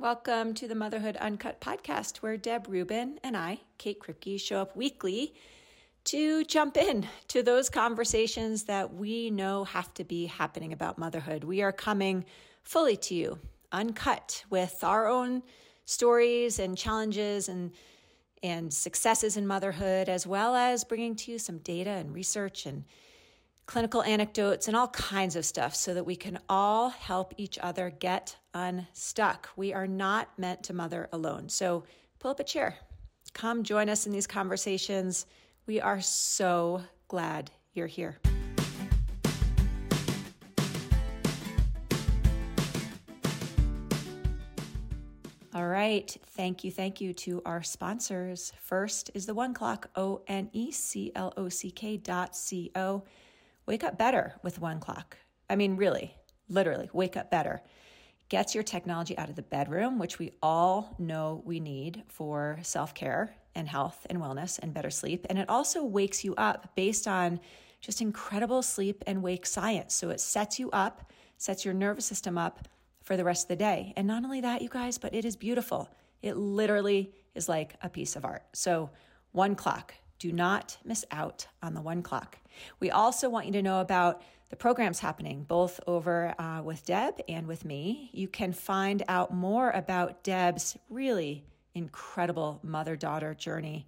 Welcome to the Motherhood Uncut podcast, where Deb Rubin and I, Kate Kripke, show up weekly to jump in to those conversations that we know have to be happening about motherhood. We are coming fully to you, uncut, with our own stories and challenges and successes in motherhood, as well as bringing to you some data and research and clinical anecdotes and all kinds of stuff so that we can all help each other get unstuck. We are not meant to mother alone. So pull up a chair. Come join us in these conversations. We are so glad you're here. All right. Thank you to our sponsors. First is the One Clock, OneClock.co. Wake up better with One Clock. I mean, really, literally, wake up better. Gets your technology out of the bedroom, which we all know we need for self-care and health and wellness and better sleep. And it also wakes you up based on just incredible sleep and wake science. So it sets you up, sets your nervous system up for the rest of the day. And not only that, you guys, but it is beautiful. It literally is like a piece of art. So One Clock. Do not miss out on the One Clock. We also want you to know about the programs happening, both over with Deb and with me. You can find out more about Deb's really incredible mother-daughter journey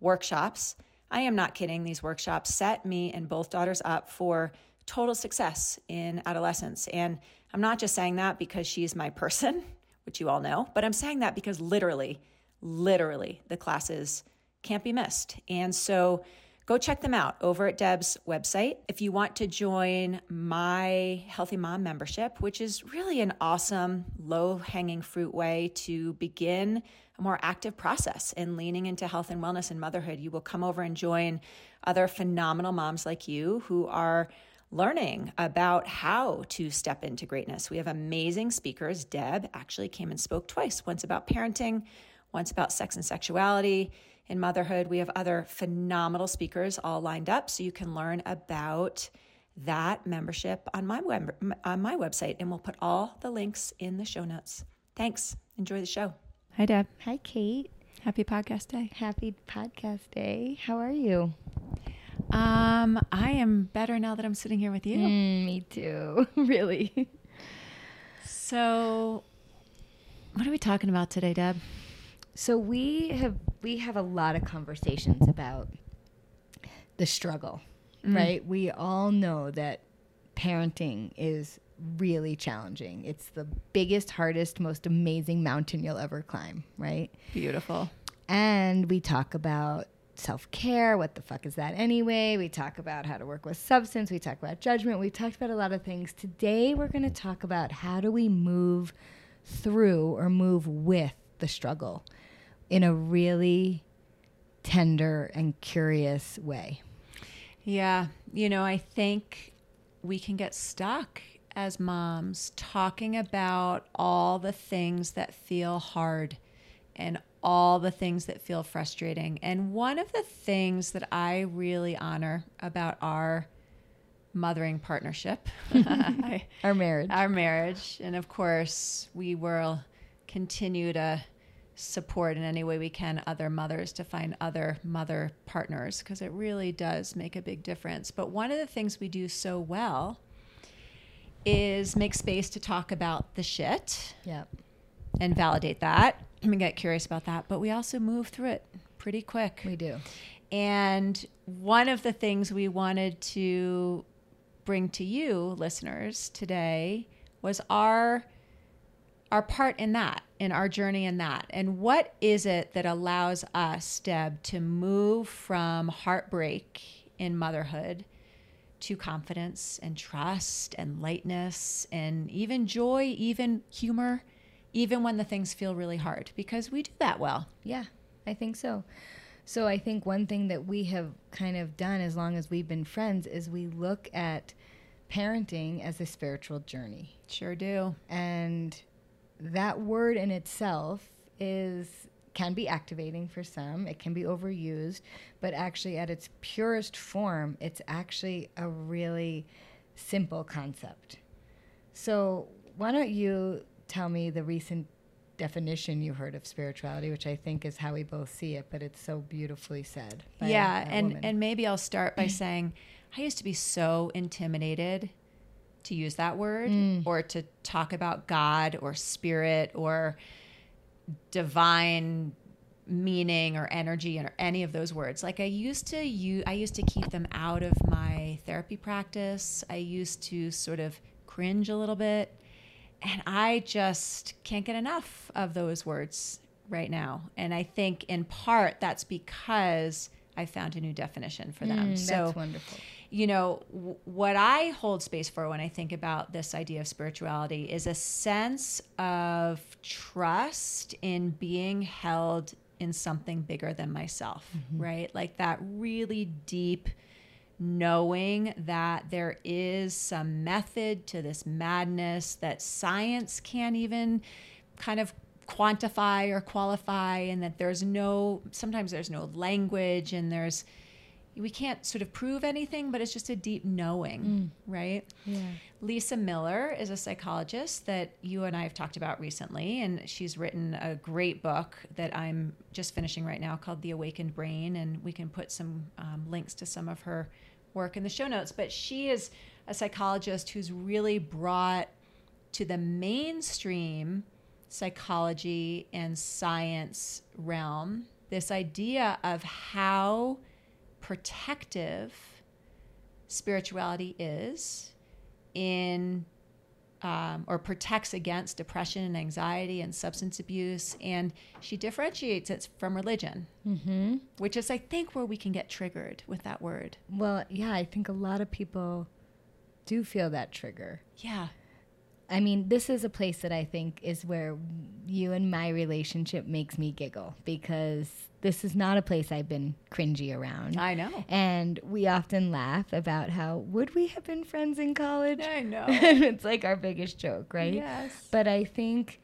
workshops. I am not kidding. These workshops set me and both daughters up for total success in adolescence. And I'm not just saying that because she's my person, which you all know, but I'm saying that because literally the classes can't be missed. And so go check them out over at Deb's website. If you want to join my Healthy Mom Membership, which is really an awesome low-hanging fruit way to begin a more active process in leaning into health and wellness and motherhood, you will come over and join other phenomenal moms like you who are learning about how to step into greatness. We have amazing speakers. Deb actually came and spoke twice, once about parenting, once about sex and sexuality in motherhood. We have other phenomenal speakers all lined up, so you can learn about that membership on my website, and we'll put all the links in the show notes. Thanks. Enjoy the show. Hi, Deb. Hi, Kate. Happy podcast day. Happy podcast day. How are you? I am better now that I'm sitting here with you. Me too. Really. So, what are we talking about today, Deb? So we have a lot of conversations about the struggle, right? We all know that parenting is really challenging. It's the biggest, hardest, most amazing mountain you'll ever climb, right? Beautiful. And we talk about self-care. What the fuck is that anyway? We talk about how to work with substance. We talk about judgment. We talked about a lot of things. Today we're going to talk about how do we move through or move with the struggle in a really tender and curious way. Yeah. You know, I think we can get stuck as moms talking about all the things that feel hard and all the things that feel frustrating. And one of the things that I really honor about our mothering partnership, our marriage. And of course we will continue to support in any way we can other mothers to find other mother partners, because it really does make a big difference. But one of the things we do so well is make space to talk about the shit, and validate that and get curious about that. But we also move through it pretty quick. We do. And one of the things we wanted to bring to you listeners today was our part in that, in our journey in that. And what is it that allows us, Deb, to move from heartbreak in motherhood to confidence and trust and lightness and even joy, even humor, even when the things feel really hard? Because we do that well. Yeah, I think so. So I think one thing that we have kind of done as long as we've been friends is we look at parenting as a spiritual journey. Sure do. And that word in itself can be activating for some. It can be overused, but actually at its purest form, it's actually a really simple concept. So why don't you tell me the recent definition you heard of spirituality, which I think is how we both see it, but it's so beautifully said by a woman. And maybe I'll start by saying I used to be so intimidated to use that word or to talk about God or spirit or divine meaning or energy or any of those words. Like I used to keep them out of my therapy practice. I used to sort of cringe a little bit. And I just can't get enough of those words right now. And I think in part that's because I found a new definition for them. So that's wonderful. You know, what I hold space for when I think about this idea of spirituality is a sense of trust in being held in something bigger than myself, right? Like that really deep knowing that there is some method to this madness that science can't even kind of quantify or qualify, and that sometimes there's no language, and we can't sort of prove anything, but it's just a deep knowing, right? Yeah. Lisa Miller is a psychologist that you and I have talked about recently, and she's written a great book that I'm just finishing right now called The Awakened Brain, and we can put some links to some of her work in the show notes. But she is a psychologist who's really brought to the mainstream psychology and science realm this idea of how protective spirituality is in or protects against depression and anxiety and substance abuse, and she differentiates it from religion, which is, I think, where we can get triggered with that word. Well, yeah, I think a lot of people do feel that trigger. Yeah. I mean, this is a place that I think is where you and my relationship makes me giggle, because this is not a place I've been cringy around. I know. And we often laugh about how, would we have been friends in college? I know. It's like our biggest joke, right? Yes. But I think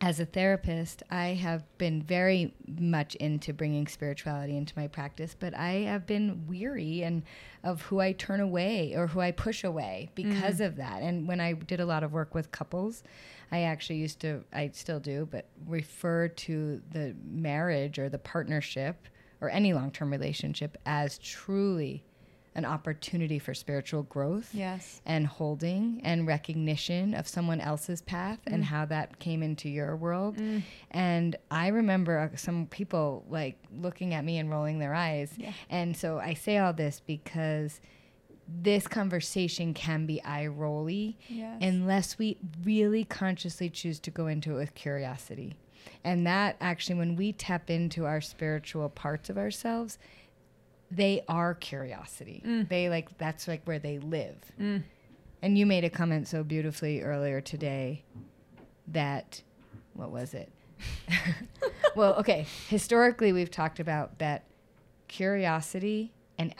as a therapist, I have been very much into bringing spirituality into my practice, but I have been weary and of who I turn away or who I push away because of that. And when I did a lot of work with couples, I actually used to, I still do, but refer to the marriage or the partnership or any long-term relationship as truly an opportunity for spiritual growth and holding and recognition of someone else's path and how that came into your world. And I remember some people like looking at me and rolling their eyes. Yeah. And so I say all this because this conversation can be eye-rolly unless we really consciously choose to go into it with curiosity. And that actually, when we tap into our spiritual parts of ourselves, they are curiosity. They like, that's like where they live. And you made a comment so beautifully earlier today that, what was it? Well, okay. Historically, we've talked about that curiosity and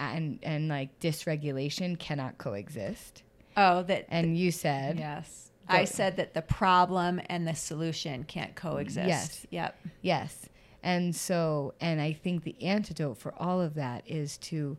like dysregulation cannot coexist. Oh, that. And you said. Yes. I said that the problem and the solution can't coexist. Yes. Yep. Yes. And so, and I think the antidote for all of that is to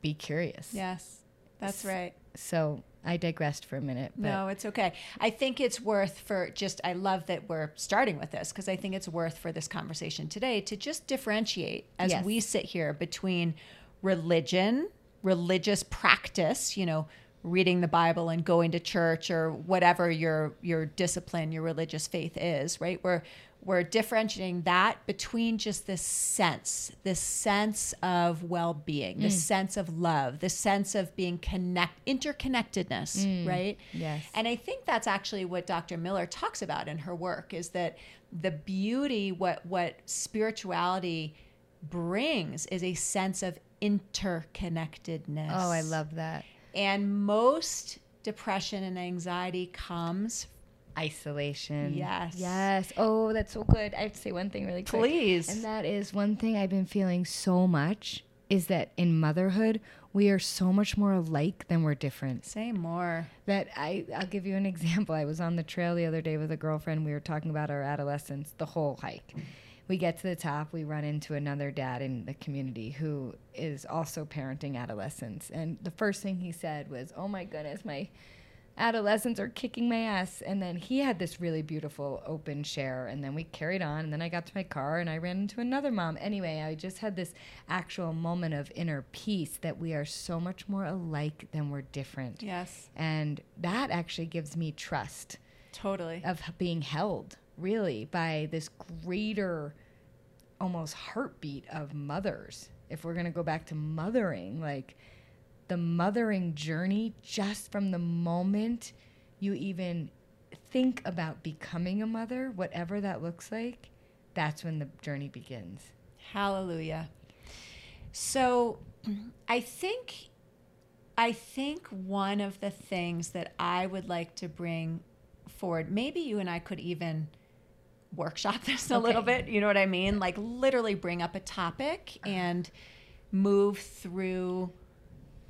be curious. Yes, that's right. So I digressed for a minute. But no, it's okay. I think it's worth for just, I love that we're starting with this, because I think it's worth for this conversation today to just differentiate as we sit here between religion, religious practice, you know, reading the Bible and going to church or whatever your discipline, your religious faith is, right? We're differentiating that between just this sense of well-being, this sense of love, this sense of being interconnectedness, right? Yes. And I think that's actually what Dr. Miller talks about in her work, is that the beauty, what spirituality brings is a sense of interconnectedness. Oh, I love that. And most depression and anxiety comes from isolation. Yes. Oh, that's so good. I have to say one thing really quick. Please. And that is one thing I've been feeling so much is that in motherhood, we are so much more alike than we're different. Say more. That I'll give you an example. I was on the trail the other day with a girlfriend. We were talking about our adolescence, the whole hike. We get to the top, we run into another dad in the community who is also parenting adolescents. And the first thing he said was, oh my goodness, my adolescents are kicking my ass. And then he had this really beautiful open share, and then we carried on, and then I got to my car and I ran into another mom. Anyway, I just had this actual moment of inner peace that we are so much more alike than we're different. Yes. And that actually gives me trust. Totally. Of being held, really, by this greater almost heartbeat of mothers. If we're going to go back to mothering, like the mothering journey, just from the moment you even think about becoming a mother, whatever that looks like, that's when the journey begins. Hallelujah. So I think one of the things that I would like to bring forward, maybe you and I could even workshop this a little bit, you know what I mean? Like literally bring up a topic and move through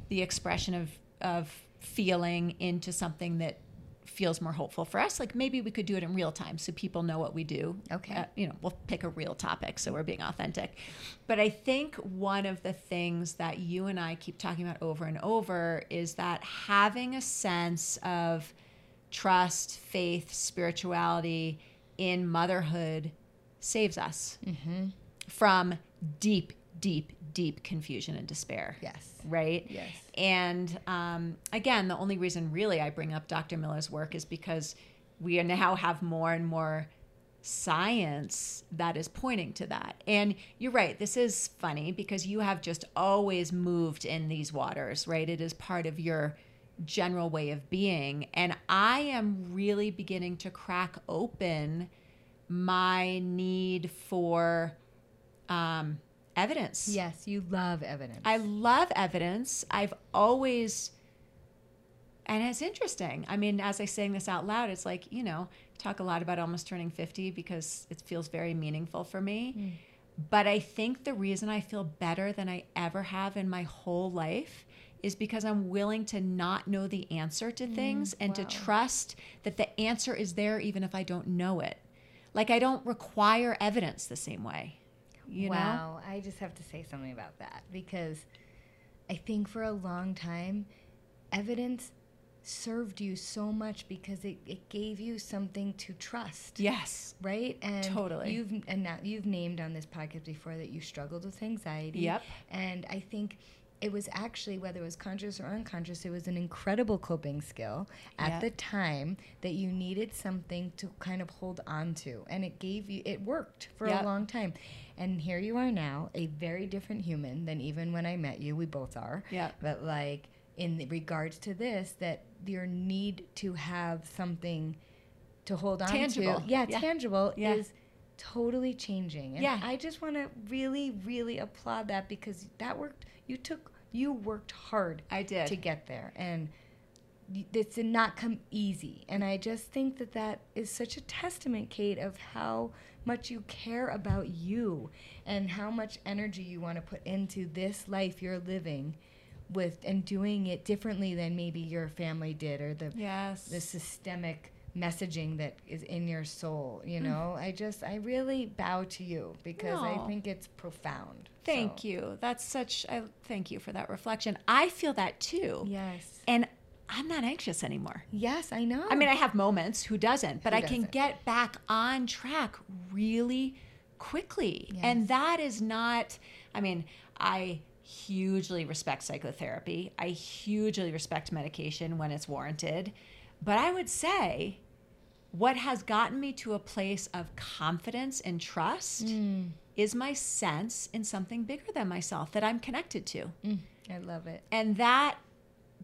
the expression of feeling into something that feels more hopeful for us. Like maybe we could do it in real time so people know what we do. Okay. We'll pick a real topic so we're being authentic. But I think one of the things that you and I keep talking about over and over is that having a sense of trust, faith, spirituality in motherhood saves us mm-hmm. from deep, deep, deep confusion and despair. Yes. Right? Yes. And again, the only reason really I bring up Dr. Miller's work is because we now have more and more science that is pointing to that. And you're right, this is funny because you have just always moved in these waters, right? It is part of your general way of being. And I am really beginning to crack open my need for evidence. Yes, you love evidence. I love evidence. I've always, and it's interesting. I mean, as I saying this out loud, it's like, talk a lot about almost turning 50 because it feels very meaningful for me. Mm. But I think the reason I feel better than I ever have in my whole life is because I'm willing to not know the answer to things and to trust that the answer is there even if I don't know it. Like I don't require evidence the same way, you know? Wow, I just have to say something about that because I think for a long time, evidence served you so much because it gave you something to trust. Yes. Right? And totally. And now you've named on this podcast before that you struggled with anxiety. Yep. And I think it was actually, whether it was conscious or unconscious, it was an incredible coping skill at the time that you needed something to kind of hold on to. And it worked for a long time. And here you are now, a very different human than even when I met you. We both are. Yeah. But like in regards to this, that your need to have something to hold on to. Yeah, tangible is totally changing. And I just want to really, really applaud that because that worked. You worked hard. I did. To get there, and it did not come easy. And I just think that is such a testament, Kate, of how much you care about you and how much energy you want to put into this life you're living with and doing it differently than maybe your family did or the systemic messaging that is in your soul, I really bow to you because I think it's profound. Thank you. Thank you for that reflection. I feel that too. Yes. And I'm not anxious anymore. Yes, I know. I mean, I have moments, who doesn't? I can get back on track really quickly. Yes. And that is not, I hugely respect psychotherapy. I hugely respect medication when it's warranted. But I would say what has gotten me to a place of confidence and trust is my sense in something bigger than myself that I'm connected to. I love it. And that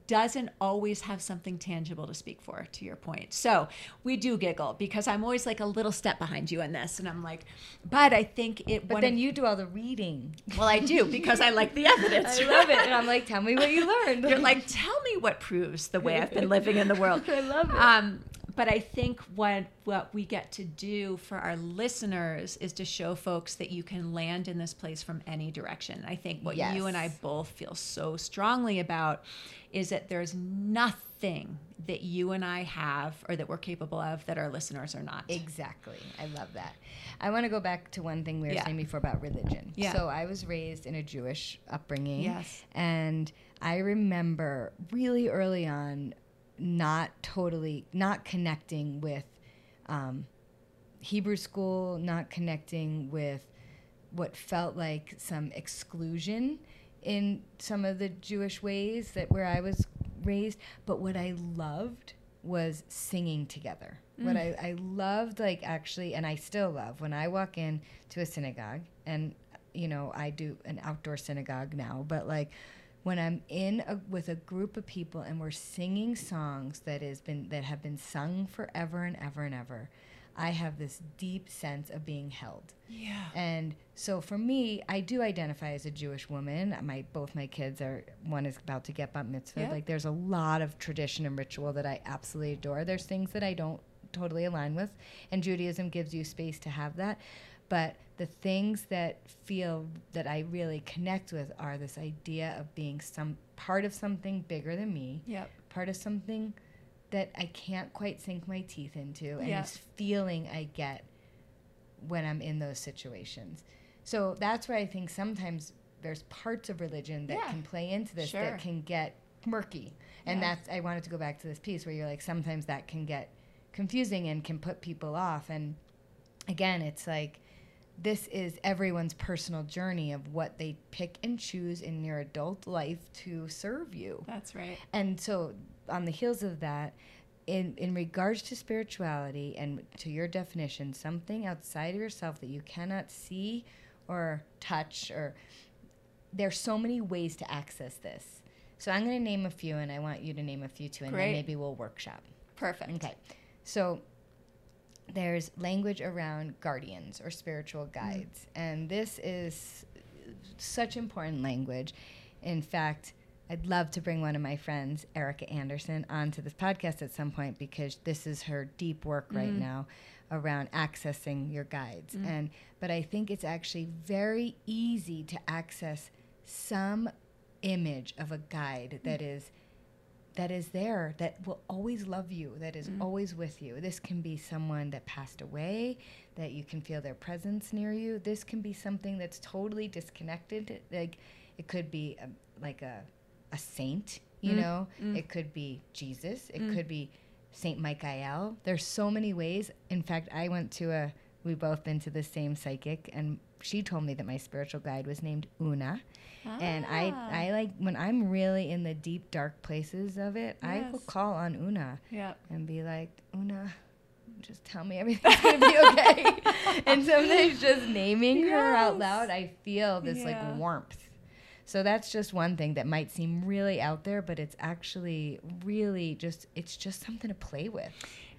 doesn't always have something tangible to speak for, to your point. So we do giggle because I'm always like a little step behind you in this. And I'm like, but I think it... But then you do all the reading. Well, I do because I like the evidence. I love it. And I'm like, tell me what you learned. You're like, tell me what proves the way I've been living in the world. I love it. But I think what we get to do for our listeners is to show folks that you can land in this place from any direction. I think what you and I both feel so strongly about is that there's nothing that you and I have or that we're capable of that our listeners are not. Exactly. I love that. I want to go back to one thing we were saying before about religion. Yeah. So I was raised in a Jewish upbringing. Yes. And I remember really early on not connecting with Hebrew school, not connecting with what felt like some exclusion in some of the Jewish ways that where I was raised. But what I loved was singing together. Mm. What I loved, like, actually, and I still love, when I walk in to a synagogue, and, you know, I do an outdoor synagogue now, but, like, when I'm with a group of people and we're singing songs that have been sung forever and ever and ever, I have this deep sense of being held. Yeah. And so for me, I do identify as a Jewish woman. Both my kids are, one is about to get bat mitzvah. Yeah. Like, there's a lot of tradition and ritual that I absolutely adore. There's things that I don't totally align with, and Judaism gives you space to have that. But the things that I really connect with are this idea of being some part of something bigger than me, yep, part of something that I can't quite sink my teeth into, and yep, this feeling I get when I'm in those situations. So that's where I think sometimes there's parts of religion that, yeah, can play into this, sure, that can get murky. And yeah, I wanted to go back to this piece where you're like, sometimes that can get confusing and can put people off. And again, it's like, this is everyone's personal journey of what they pick and choose in your adult life to serve you. That's right. And so on the heels of that, in regards to spirituality and to your definition, something outside of yourself that you cannot see or touch, or there's so many ways to access this. So I'm going to name a few, and I want you to name a few too, and then maybe we'll workshop. Perfect. Okay. So there's language around guardians or spiritual guides, mm-hmm, and this is such important language. In fact, I'd love to bring one of my friends, Erica Anderson, onto this podcast at some point, because this is her deep work, mm-hmm, right now around accessing your guides. Mm-hmm. But I think it's actually very easy to access some image of a guide, mm-hmm, that is there, that will always love you, that is, mm-hmm, always with you. This can be someone that passed away, that you can feel their presence near you. This can be something that's totally disconnected. Like, it could be a saint, you, mm-hmm, know? Mm-hmm. It could be Jesus. It, mm-hmm, could be Saint Michael. There's so many ways. In fact, I went to we both been to the same psychic, and she told me that my spiritual guide was named Una. Ah. And I like, when I'm really in the deep, dark places of it, yes, I will call on Una, yep, and be like, Una, just tell me everything's going to be okay. And sometimes just naming, yes, her out loud, I feel this, yeah, like, warmth. So that's just one thing that might seem really out there, but it's actually really just, it's just something to play with.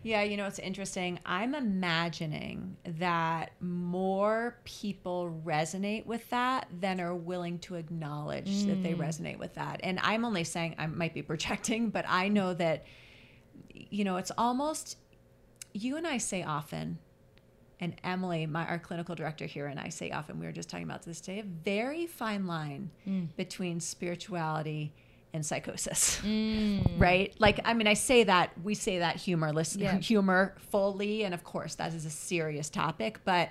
Yeah, you know, it's interesting. I'm imagining that more people resonate with that than are willing to acknowledge, mm, that they resonate with that. And I'm only saying, I might be projecting, but I know that, you know, it's almost, you and I say often, and Emily, our clinical director here, and I say often, we were just talking about this today, a very fine line, mm, between spirituality and psychosis, mm, right? Like, I mean, I say that, we say that humorfully, and of course that is a serious topic, but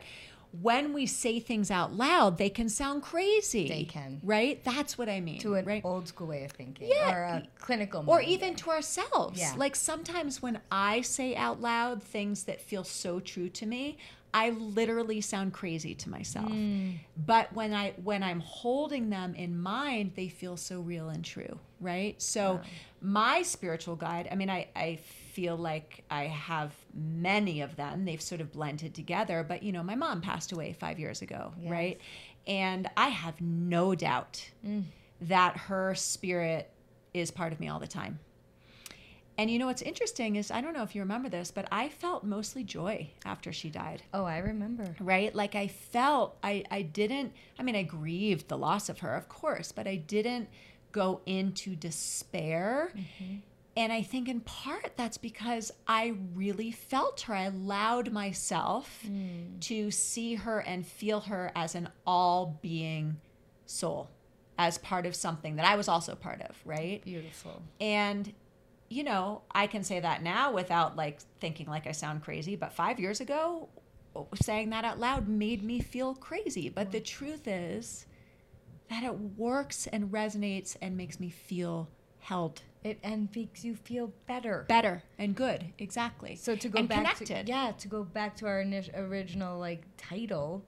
when we say things out loud, they can sound crazy. They can. Right? That's what I mean. To an, right, old school way of thinking. Yeah. Or a clinical mind. Or even to ourselves. Yeah. Like, sometimes when I say out loud things that feel so true to me, I literally sound crazy to myself. Mm. But when I'm holding them in mind, they feel so real and true, right? So, wow, my spiritual guide, I mean, I feel like I have many of them. They've sort of blended together. But, you know, my mom passed away 5 years ago, yes, right? And I have no doubt, mm, that her spirit is part of me all the time. And you know what's interesting is, I don't know if you remember this, but I felt mostly joy after she died. Oh, I remember. Right? Like, I felt, I grieved the loss of her, of course, but I didn't go into despair. Mm-hmm. And I think in part that's because I really felt her. I allowed myself, mm, to see her and feel her as an all-being soul, as part of something that I was also part of, right? Beautiful. And, you know, I can say that now without, like, thinking like I sound crazy, but 5 years ago, saying that out loud made me feel crazy. But the truth is that it works and resonates and makes me feel held And makes you feel better. Better and good, exactly. So to go and back connected. To go back to our original like title,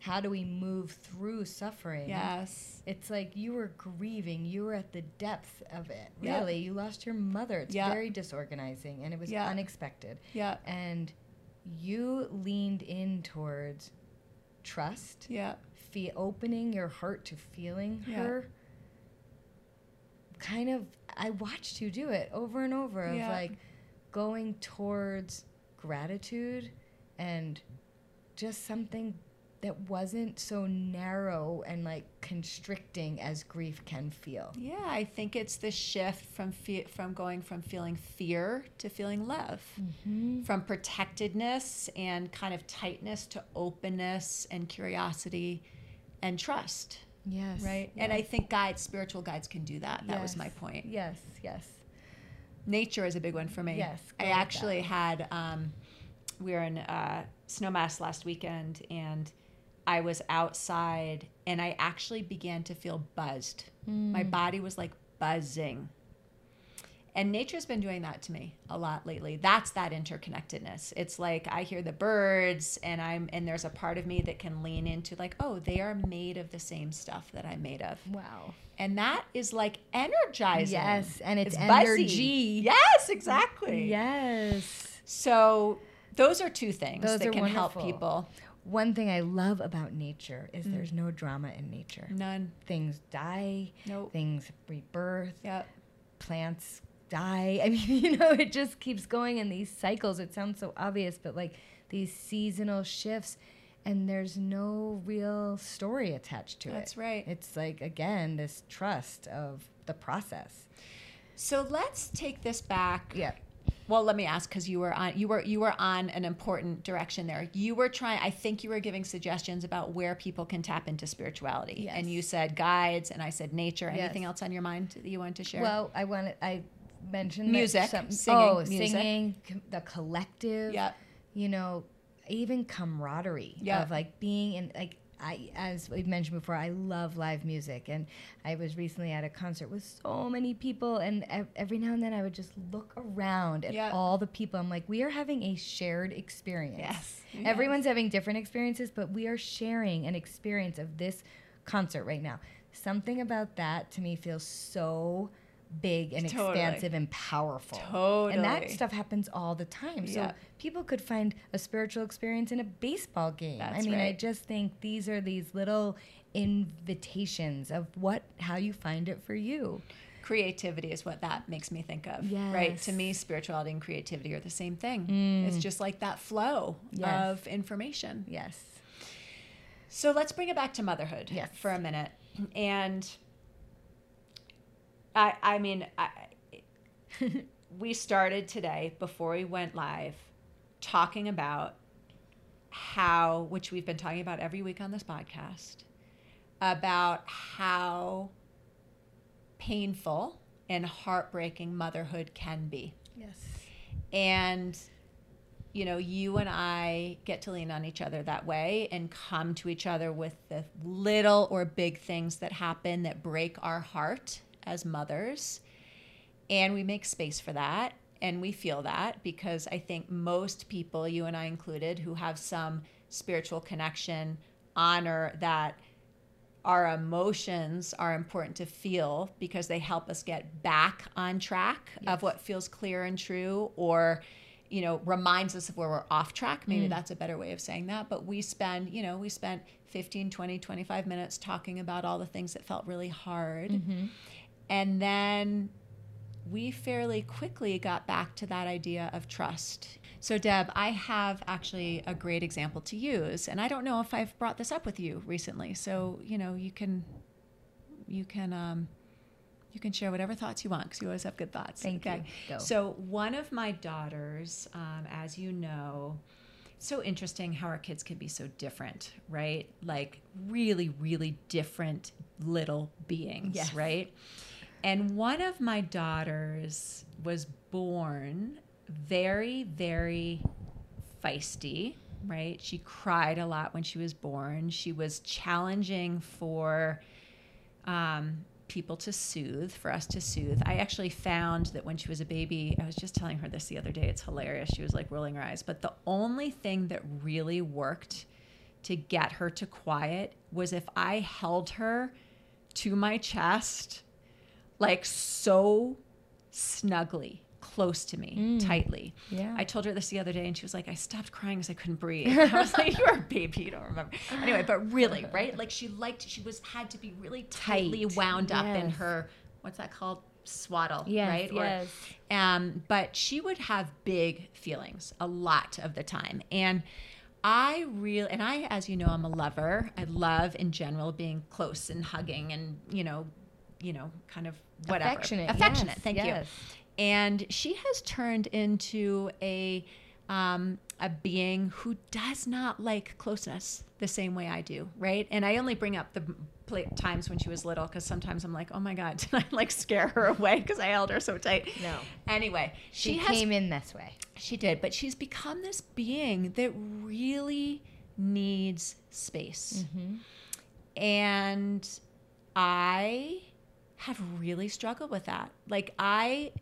how do we move through suffering? Yes. It's like you were grieving. You were at the depth of it. Yep. Really, you lost your mother. It's very disorganizing, and it was unexpected. Yeah. And you leaned in towards trust. Yeah. Opening your heart to feeling her. Kind of, I watched you do it over and over of like going towards gratitude and just something that wasn't so narrow and like constricting as grief can feel. Yeah, I think it's the shift from going from feeling fear to feeling love, from protectedness and kind of tightness to openness and curiosity and trust. Yes. Right? Yes. And I think spiritual guides can do that. That was my point. Yes, yes. Nature is a big one for me. Yes. I actually had, we were in Snowmass last weekend, and I was outside, and I actually began to feel buzzed. My body was like buzzing. And nature's been doing that to me a lot lately. That's that interconnectedness. It's like I hear the birds, and there's a part of me that can lean into like, oh, they are made of the same stuff that I'm made of. Wow. And that is like energizing. Yes, and it's energy. Buzzy. Yes, exactly. Yes. So those are two things that can help people. One thing I love about nature is there's no drama in nature. None. Things die. Nope. Things rebirth. Yep. Plants die. I mean, it just keeps going in these cycles. It sounds so obvious, but like these seasonal shifts, and there's no real story attached to it. That's right. It's like, again, this trust of the process. So let's take this back. Yeah. Well, let me ask, because you were on an important direction there. You were trying. I think you were giving suggestions about where people can tap into spirituality, yes. And you said guides, and I said nature. Yes. Anything else on your mind that you wanted to share? Well, I mentioned music, singing, the collective. Yep. Even camaraderie of like being in like. As we've mentioned before, I love live music, and I was recently at a concert with so many people, and every now and then I would just look around at all the people. I'm like, we are having a shared experience. Yes. Everyone's having different experiences, but we are sharing an experience of this concert right now. Something about that to me feels so big and expansive and powerful. Totally. And that stuff happens all the time. So people could find a spiritual experience in a baseball game. That's right. I just think these are these little invitations of how you find it for you. Creativity is what that makes me think of. Yes. Right? To me, spirituality and creativity are the same thing. It's just like that flow of information. Yes. So let's bring it back to motherhood for a minute. And we started today before we went live talking about how, which we've been talking about every week on this podcast, about how painful and heartbreaking motherhood can be. Yes. And, you and I get to lean on each other that way and come to each other with the little or big things that happen that break our heart as mothers, and we make space for that, and we feel that, because I think most people, you and I included, who have some spiritual connection, honor that our emotions are important to feel because they help us get back on track of what feels clear and true, or reminds us of where we're off track. Maybe that's a better way of saying that. But we spend, we spent 15, 20, 25 minutes talking about all the things that felt really hard. And then we fairly quickly got back to that idea of trust. So, Deb, I have actually a great example to use, and I don't know if I've brought this up with you recently. So, you can share whatever thoughts you want, because you always have good thoughts. Thank you. Go. So, one of my daughters, as you know, so interesting how our kids can be so different, right? Like really, really different little beings, right? And one of my daughters was born very, very feisty, right? She cried a lot when she was born. She was challenging for people to soothe, for us to soothe. I actually found that when she was a baby, I was just telling her this the other day, it's hilarious, she was like rolling her eyes, but the only thing that really worked to get her to quiet was if I held her to my chest, like so snugly, close to me, tightly. Yeah. I told her this the other day and she was like, I stopped crying because I couldn't breathe. And I was like, you're a baby, you don't remember. Anyway, but really, right? Like she had to be really tightly wound up in her, what's that called? Swaddle, right? Yes. Or, but she would have big feelings a lot of the time. And I, as you know, I'm a lover. I love in general being close and hugging and, you know, kind of whatever. Affectionate. Yes, thank you. And she has turned into a being who does not like closeness the same way I do, right? And I only bring up the times when she was little because sometimes I'm like, oh my God, did I like scare her away because I held her so tight? No. Anyway, she came in this way. She did, but she's become this being that really needs space. Mm-hmm. And I have really struggled with that. Like I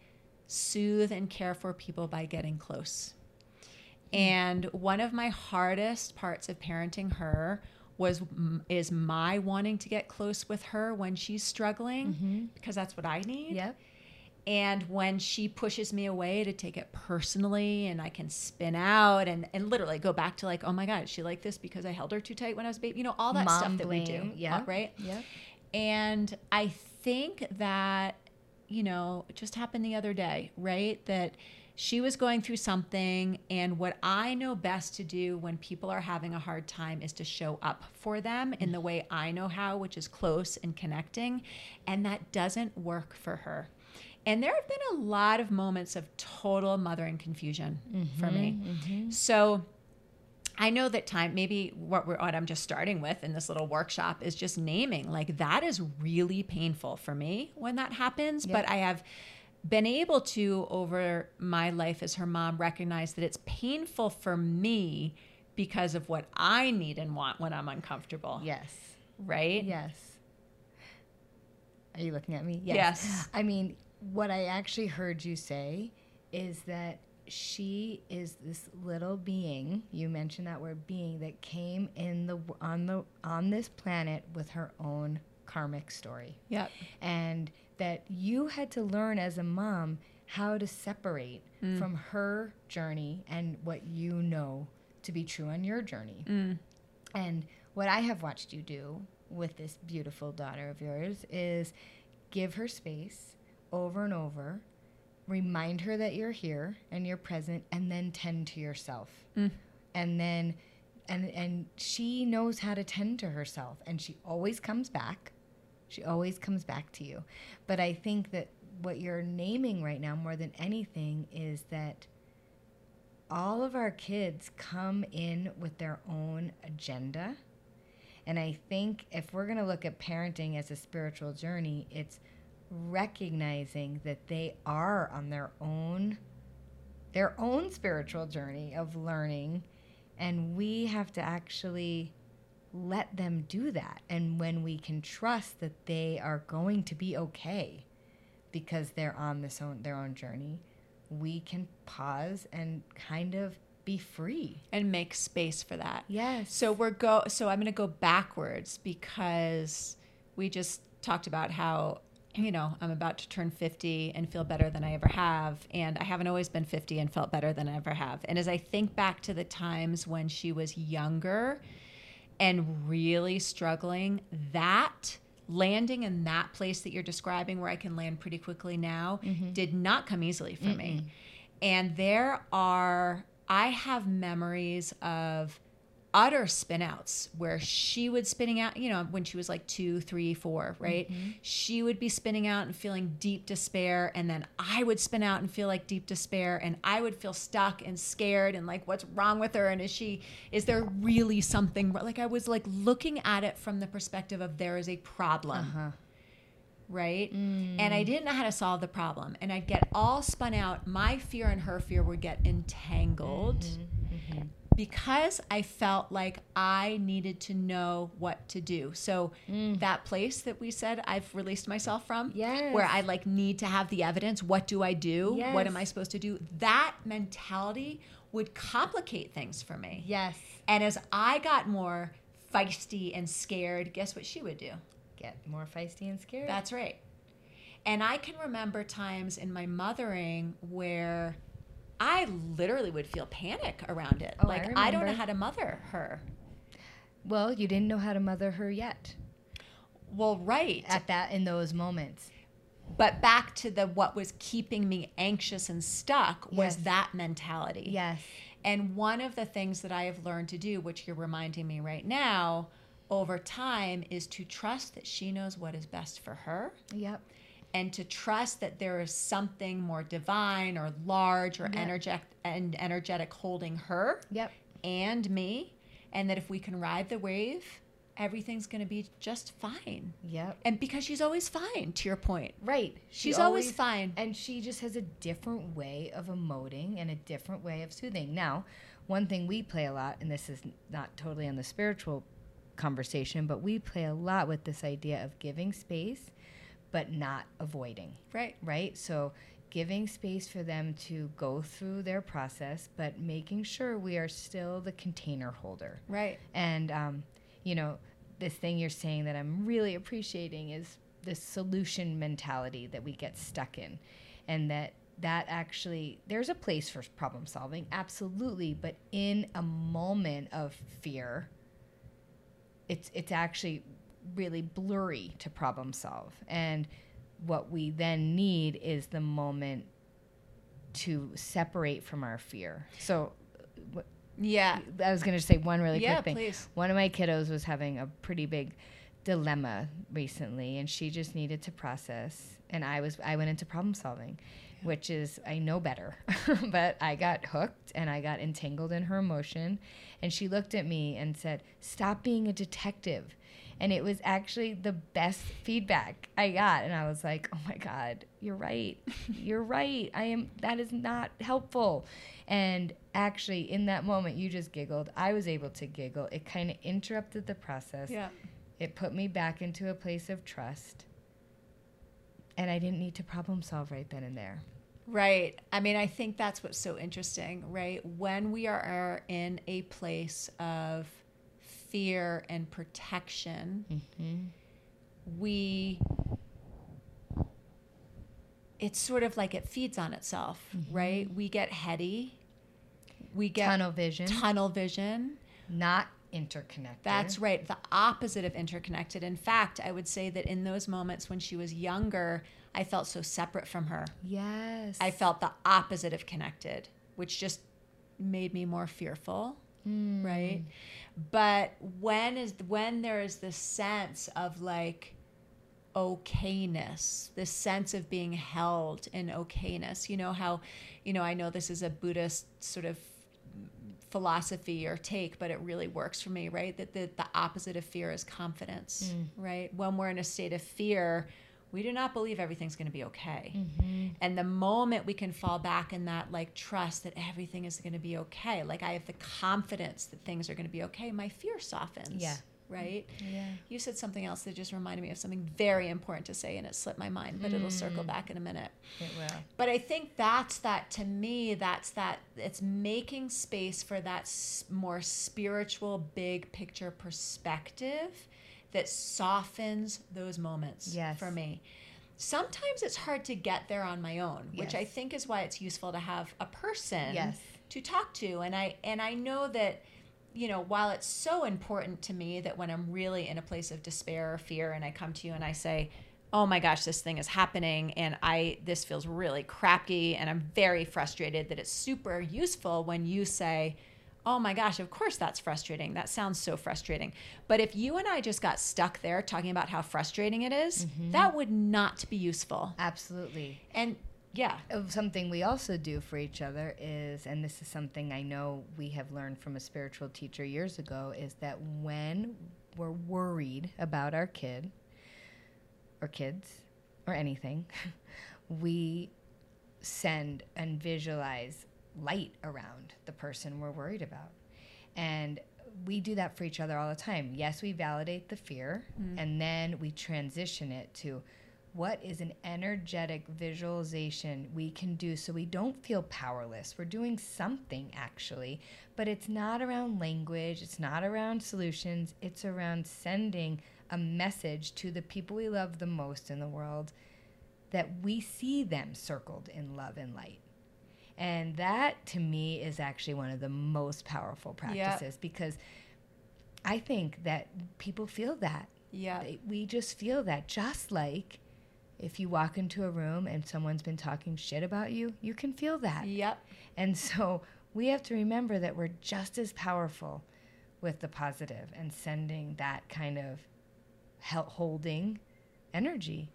soothe and care for people by getting close. And one of my hardest parts of parenting her is my wanting to get close with her when she's struggling, mm-hmm. because that's what I need. Yep. And when she pushes me away to take it personally and I can spin out and literally go back to like, oh my God, she liked this because I held her too tight when I was a baby. You know, all that stuff that we do. Yeah. Right? Yeah. And I think that, you know, it just happened the other day, right? That she was going through something, and what I know best to do when people are having a hard time is to show up for them in the way I know how, which is close and connecting, and that doesn't work for her. And there have been a lot of moments of total mothering confusion for me. Mm-hmm. So I know that what I'm just starting with in this little workshop is just naming, like that is really painful for me when that happens, but I have been able to, over my life as her mom, recognize that it's painful for me because of what I need and want when I'm uncomfortable. Yes. Right? Yes. Are you looking at me? Yes. I mean, what I actually heard you say is that she is this little being, you mentioned that word being, that came on this planet with her own karmic story. Yep. And that you had to learn as a mom how to separate from her journey and what you know to be true on your journey. Mm. And what I have watched you do with this beautiful daughter of yours is give her space over and over, remind her that you're here and you're present, and then tend to yourself. Mm. And then and she knows how to tend to herself, and she always comes back. She always comes back to you. But I think that what you're naming right now more than anything is that all of our kids come in with their own agenda. And I think if we're going to look at parenting as a spiritual journey, it's recognizing that they are on their own spiritual journey of learning. And we have to actually let them do that. And when we can trust that they are going to be okay because they're on their own journey, we can pause and kind of be free and make space for that. Yes. So I'm going to go backwards because we just talked about how, you know, I'm about to turn 50 and feel better than I ever have. And I haven't always been 50 and felt better than I ever have. And as I think back to the times when she was younger and really struggling, that landing in that place that you're describing where I can land pretty quickly now did not come easily for me. And I have memories of utter spinouts where she would spinning out, you know, when she was like 2, 3, 4, right? She would be spinning out and feeling deep despair. And then I would spin out and feel like deep despair. And I would feel stuck and scared and like, what's wrong with her? And is there really something? Like I was like looking at it from the perspective of there is a problem, right? And I didn't know how to solve the problem. And I'd get all spun out. My fear and her fear would get entangled. because I felt like I needed to know what to do. So that place that we said I've released myself from, yes. where I like need to have the evidence, what do I do? Yes. What am I supposed to do? That mentality would complicate things for me. Yes. And as I got more feisty and scared, guess what she would do? Get more feisty and scared. That's right. And I can remember times in my mothering where I literally would feel panic around it. Oh, like, I don't know how to mother her. Well, you didn't know how to mother her yet. Well, right. At that, in those moments. But back to the what was keeping me anxious and stuck was yes. that mentality. Yes. And one of the things that I have learned to do, which you're reminding me right now, over time, is to trust that she knows what is best for her. Yep. And to trust that there is something more divine or large or yep. energetic holding her yep. and me, and that if we can ride the wave, everything's going to be just fine. Yep. And because she's always fine, to your point. Right. She's always fine. And she just has a different way of emoting and a different way of soothing. Now, one thing we play a lot, and this is not totally on the spiritual conversation, but we play a lot with this idea of giving space but not avoiding. Right. Right? So giving space for them to go through their process, but making sure we are still the container holder. Right. And, you know, this thing you're saying that I'm really appreciating is this solution mentality that we get stuck in. And that actually, there's a place for problem solving, absolutely. But in a moment of fear, it's actually really blurry to problem solve. And what we then need is the moment to separate from our fear. So yeah, I was going to say one really quick thing. Please. One of my kiddos was having a pretty big dilemma recently, and she just needed to process, and I went into problem solving, yeah. which is I know better. But I got hooked and I got entangled in her emotion, and she looked at me and said, "Stop being a detective." And it was actually the best feedback I got. And I was like, oh, my God, you're right. You're right. That is not helpful. And actually, in that moment, you just giggled. I was able to giggle. It kind of interrupted the process. Yeah. It put me back into a place of trust. And I didn't need to problem solve right then and there. Right. I mean, I think that's what's so interesting, right? When we are in a place of fear and protection, mm-hmm. It's sort of like it feeds on itself, mm-hmm. right? We get heady. We get tunnel vision. Not interconnected. That's right. The opposite of interconnected. In fact, I would say that in those moments when she was younger, I felt so separate from her. Yes. I felt the opposite of connected, which just made me more fearful. Mm. Right? But when there is this sense of like okayness, this sense of being held in okayness, you know how, I know this is a Buddhist sort of philosophy or take, but it really works for me, right? That the opposite of fear is confidence, right? When we're in a state of fear, we do not believe everything's going to be okay. Mm-hmm. And the moment we can fall back in that like trust that everything is going to be okay, like I have the confidence that things are going to be okay, my fear softens. Yeah. Right? Yeah. You said something else that just reminded me of something very important to say, and it slipped my mind, but it'll circle back in a minute. It will. But I think it's making space for that more spiritual, big picture perspective that softens those moments yes. for me. Sometimes it's hard to get there on my own, yes. which I think is why it's useful to have a person yes. to talk to. And I know that, while it's so important to me that when I'm really in a place of despair or fear and I come to you and I say, oh my gosh, this thing is happening and this feels really crappy and I'm very frustrated, that it's super useful when you say, oh my gosh, of course that's frustrating. That sounds so frustrating. But if you and I just got stuck there talking about how frustrating it is, mm-hmm. that would not be useful. Absolutely. And yeah. Something we also do for each other is, and this is something I know we have learned from a spiritual teacher years ago, is that when we're worried about our kid or kids or anything, we send and visualize light around the person we're worried about. And we do that for each other all the time. Yes, we validate the fear, and then we transition it to what is an energetic visualization we can do so we don't feel powerless. We're doing something, actually, but it's not around language. It's not around solutions. It's around sending a message to the people we love the most in the world that we see them circled in love and light. And that, to me, is actually one of the most powerful practices because I think that people feel that. Yeah, we just feel that. Just like if you walk into a room and someone's been talking shit about you, you can feel that. Yep. And so we have to remember that we're just as powerful with the positive and sending that kind of holding energy.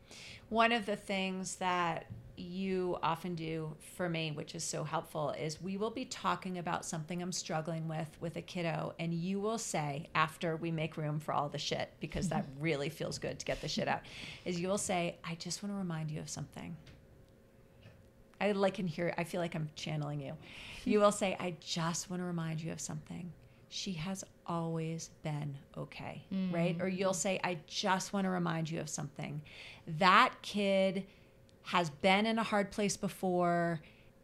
One of the things that you often do for me, which is so helpful, is we will be talking about something I'm struggling with a kiddo, and you will say, after we make room for all the shit, because that really feels good to get the shit out, is you will say, I just want to remind you of something. I like can hear, I feel like I'm channeling you. You will say, I just want to remind you of something. She has always been okay, right? Or you'll say, I just want to remind you of something. That kid has been in a hard place before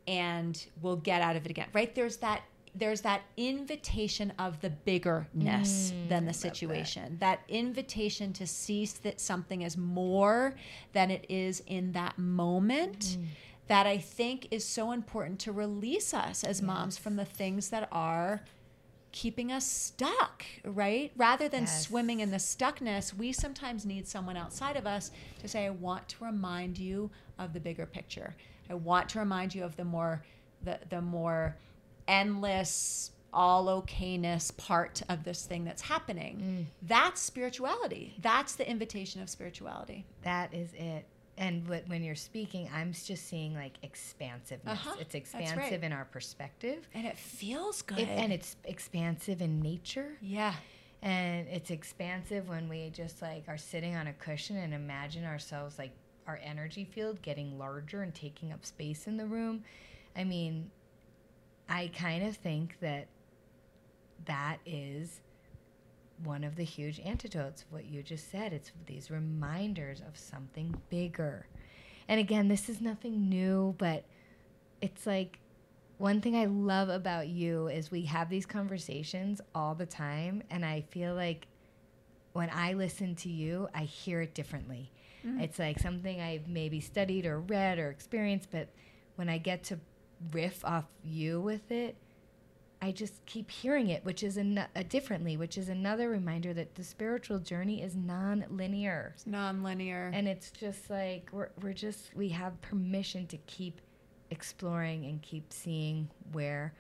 and will get out of it again, right? There's that invitation of the biggerness than the situation. That invitation to see that something is more than it is in that moment, that I think is so important to release us as moms from the things that are keeping us stuck, right? Rather than swimming in the stuckness, we sometimes need someone outside of us to say, I want to remind you of the bigger picture. I want to remind you of the more endless, all okayness part of this thing that's happening. That's spirituality. That's the invitation of spirituality. That is it. And when you're speaking, I'm just seeing like expansiveness. It's expansive in our perspective. And it feels good. And it's expansive in nature. Yeah. And it's expansive when we just like are sitting on a cushion and imagine ourselves like our energy field getting larger and taking up space in the room. I mean, I kind of think that is one of the huge antidotes, what you just said. It's these reminders of something bigger. And again, this is nothing new, but it's like one thing I love about you is we have these conversations all the time, and I feel like when I listen to you, I hear it differently. It's like something I've maybe studied or read or experienced, but when I get to riff off you with it, I just keep hearing it, which is differently, which is another reminder that the spiritual journey is non-linear. It's non-linear. And it's just like we have permission to keep exploring and keep seeing where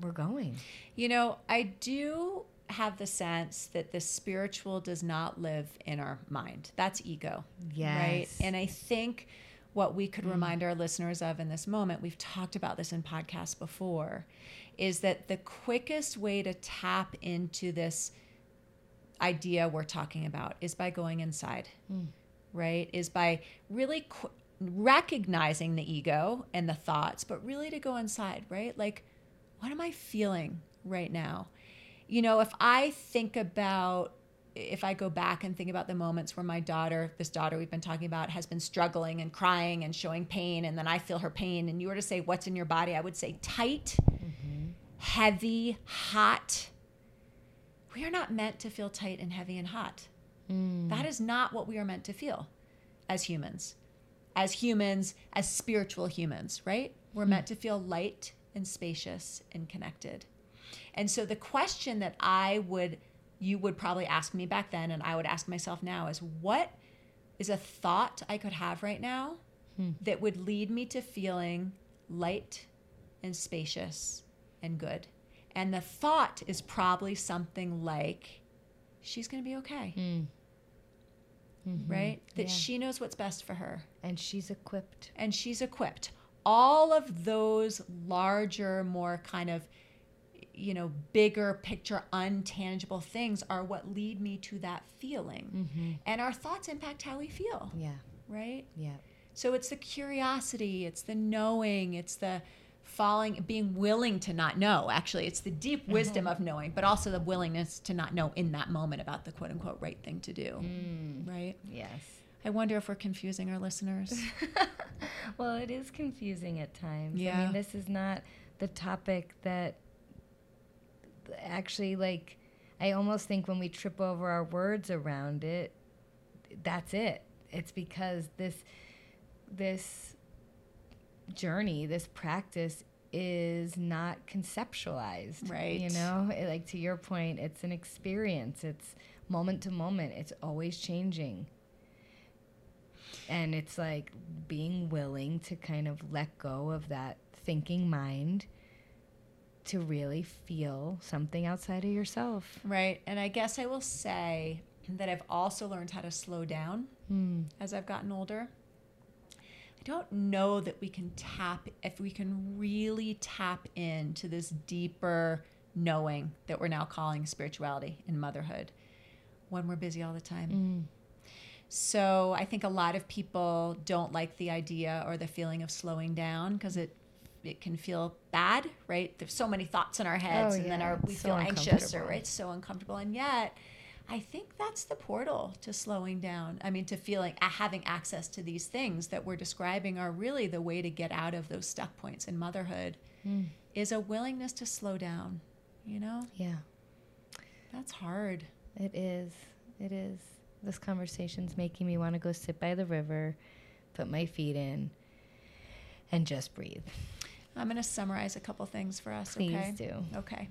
we're going. You know, I do have the sense that the spiritual does not live in our mind. That's ego. Yes. Right? And I think what we could remind our listeners of in this moment, we've talked about this in podcasts before, is that the quickest way to tap into this idea we're talking about is by going inside, right? Is by really recognizing the ego and the thoughts, but really to go inside, right? Like, what am I feeling right now? You know, if I go back and think about the moments where my daughter, this daughter we've been talking about, has been struggling and crying and showing pain, and then I feel her pain, and you were to say, what's in your body? I would say tight, heavy, hot. We are not meant to feel tight and heavy and hot. That is not what we are meant to feel as humans. As humans, as spiritual humans, right? We're meant to feel light and spacious and connected. And so the question that you would probably ask me back then, and I would ask myself now, is what is a thought I could have right now that would lead me to feeling light and spacious and good? And the thought is probably something like, she's going to be okay, right? That she knows what's best for her. And she's equipped. All of those larger, more kind of, bigger picture, untangible things are what lead me to that feeling. And our thoughts impact how we feel. Yeah. Right? Yeah. So it's the curiosity, it's the knowing, it's the being willing to not know. Actually, it's the deep wisdom of knowing, but also the willingness to not know in that moment about the quote unquote right thing to do. Right? Yes. I wonder if we're confusing our listeners. Well, it is confusing at times. Yeah. I mean, this is not the topic that actually, like, I almost think when we trip over our words around it, that's it. It's because this journey, this practice is not conceptualized. Right. You know, like to your point, it's an experience. It's moment to moment. It's always changing. And it's like being willing to kind of let go of that thinking mind to really feel something outside of yourself. Right. And I guess I will say that I've also learned how to slow down as I've gotten older. I don't know that we can really tap into this deeper knowing that we're now calling spirituality in motherhood when we're busy all the time. So I think a lot of people don't like the idea or the feeling of slowing down because it can feel bad, right? There's so many thoughts in our heads, and then we feel anxious, or it's so uncomfortable. And yet, I think that's the portal to slowing down. I mean, to feeling, having access to these things that we're describing are really the way to get out of those stuck points in motherhood is a willingness to slow down, you know? Yeah. That's hard. It is. This conversation's making me want to go sit by the river, put my feet in, and just breathe. I'm going to summarize a couple things for us, okay? Please do. Okay.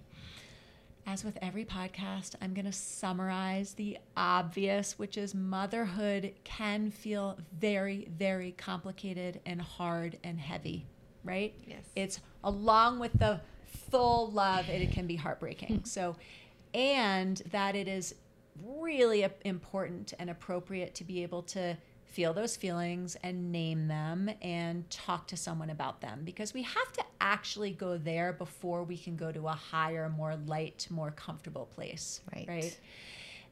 As with every podcast, I'm going to summarize the obvious, which is motherhood can feel very, very complicated and hard and heavy, right? Yes. It's along with the full love, it can be heartbreaking. So, and that it is really important and appropriate to be able to feel those feelings and name them and talk to someone about them, because we have to actually go there before we can go to a higher, more light, more comfortable place. Right?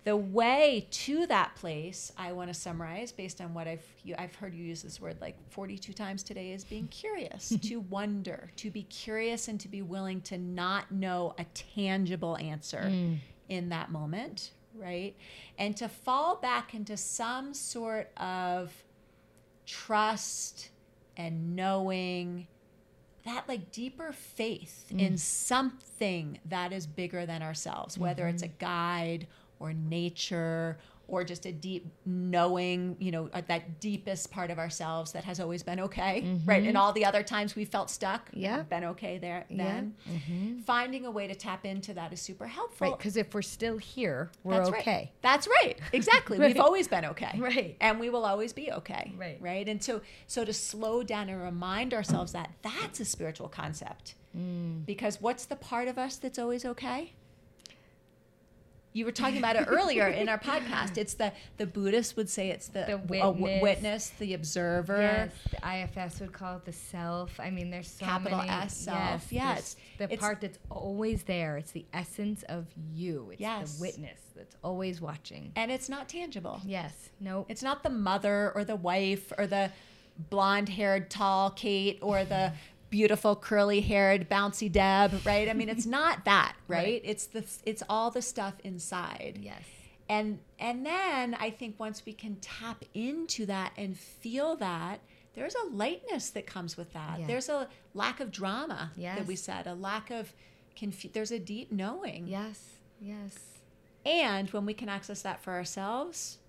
The way to that place, I want to summarize based on what I've heard you use this word like 42 times today, is being curious, to wonder, to be curious, and to be willing to not know a tangible answer in that moment. Right? And to fall back into some sort of trust and knowing that, like, deeper faith in something that is bigger than ourselves, whether it's a guide or nature or just a deep knowing, you know, that deepest part of ourselves that has always been okay, right? And all the other times we felt stuck, we've been okay there then. Yeah. Finding a way to tap into that is super helpful. Right, because if we're still here, we're okay. That's right, exactly. Right. We've always been okay. Right. And we will always be okay, right? And so to slow down and remind ourselves that that's a spiritual concept. Because what's the part of us that's always okay? You were talking about it earlier in our podcast. It's the Buddhists would say it's the witness, the observer. Yes, the IFS would call it the self. I mean, there's so many. Capital S self. Yes. The part that's always there. It's the essence of you. It's the witness that's always watching. And it's not tangible. Yes. Nope. It's not the mother or the wife or the blonde-haired, tall Kate or the beautiful curly-haired bouncy Deb, right? I mean, it's not that, right? It's all the stuff inside. Yes. And then I think once we can tap into that and feel that, there's a lightness that comes with that. Yeah. There's a lack of drama that we said, a lack of there's a deep knowing. Yes. And when we can access that for ourselves,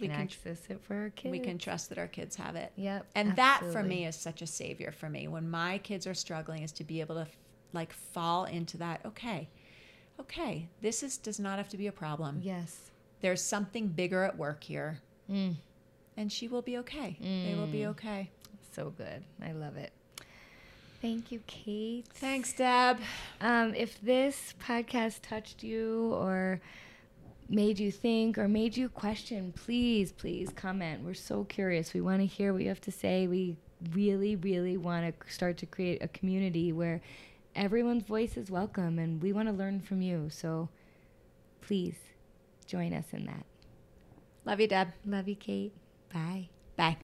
we can access it for our kids. We can trust that our kids have it. Yep. And absolutely. That for me is such a savior for me. When my kids are struggling, is to be able to fall into that. Okay. This does not have to be a problem. Yes. There's something bigger at work here. And she will be okay. They will be okay. So good. I love it. Thank you, Kate. Thanks, Deb. If this podcast touched you or made you think or made you question, please comment. We're so curious. We want to hear what you have to say. We really, really want to start to create a community where everyone's voice is welcome, and we want to learn from you. So please join us in that. Love you, Deb. Love you, Kate. Bye.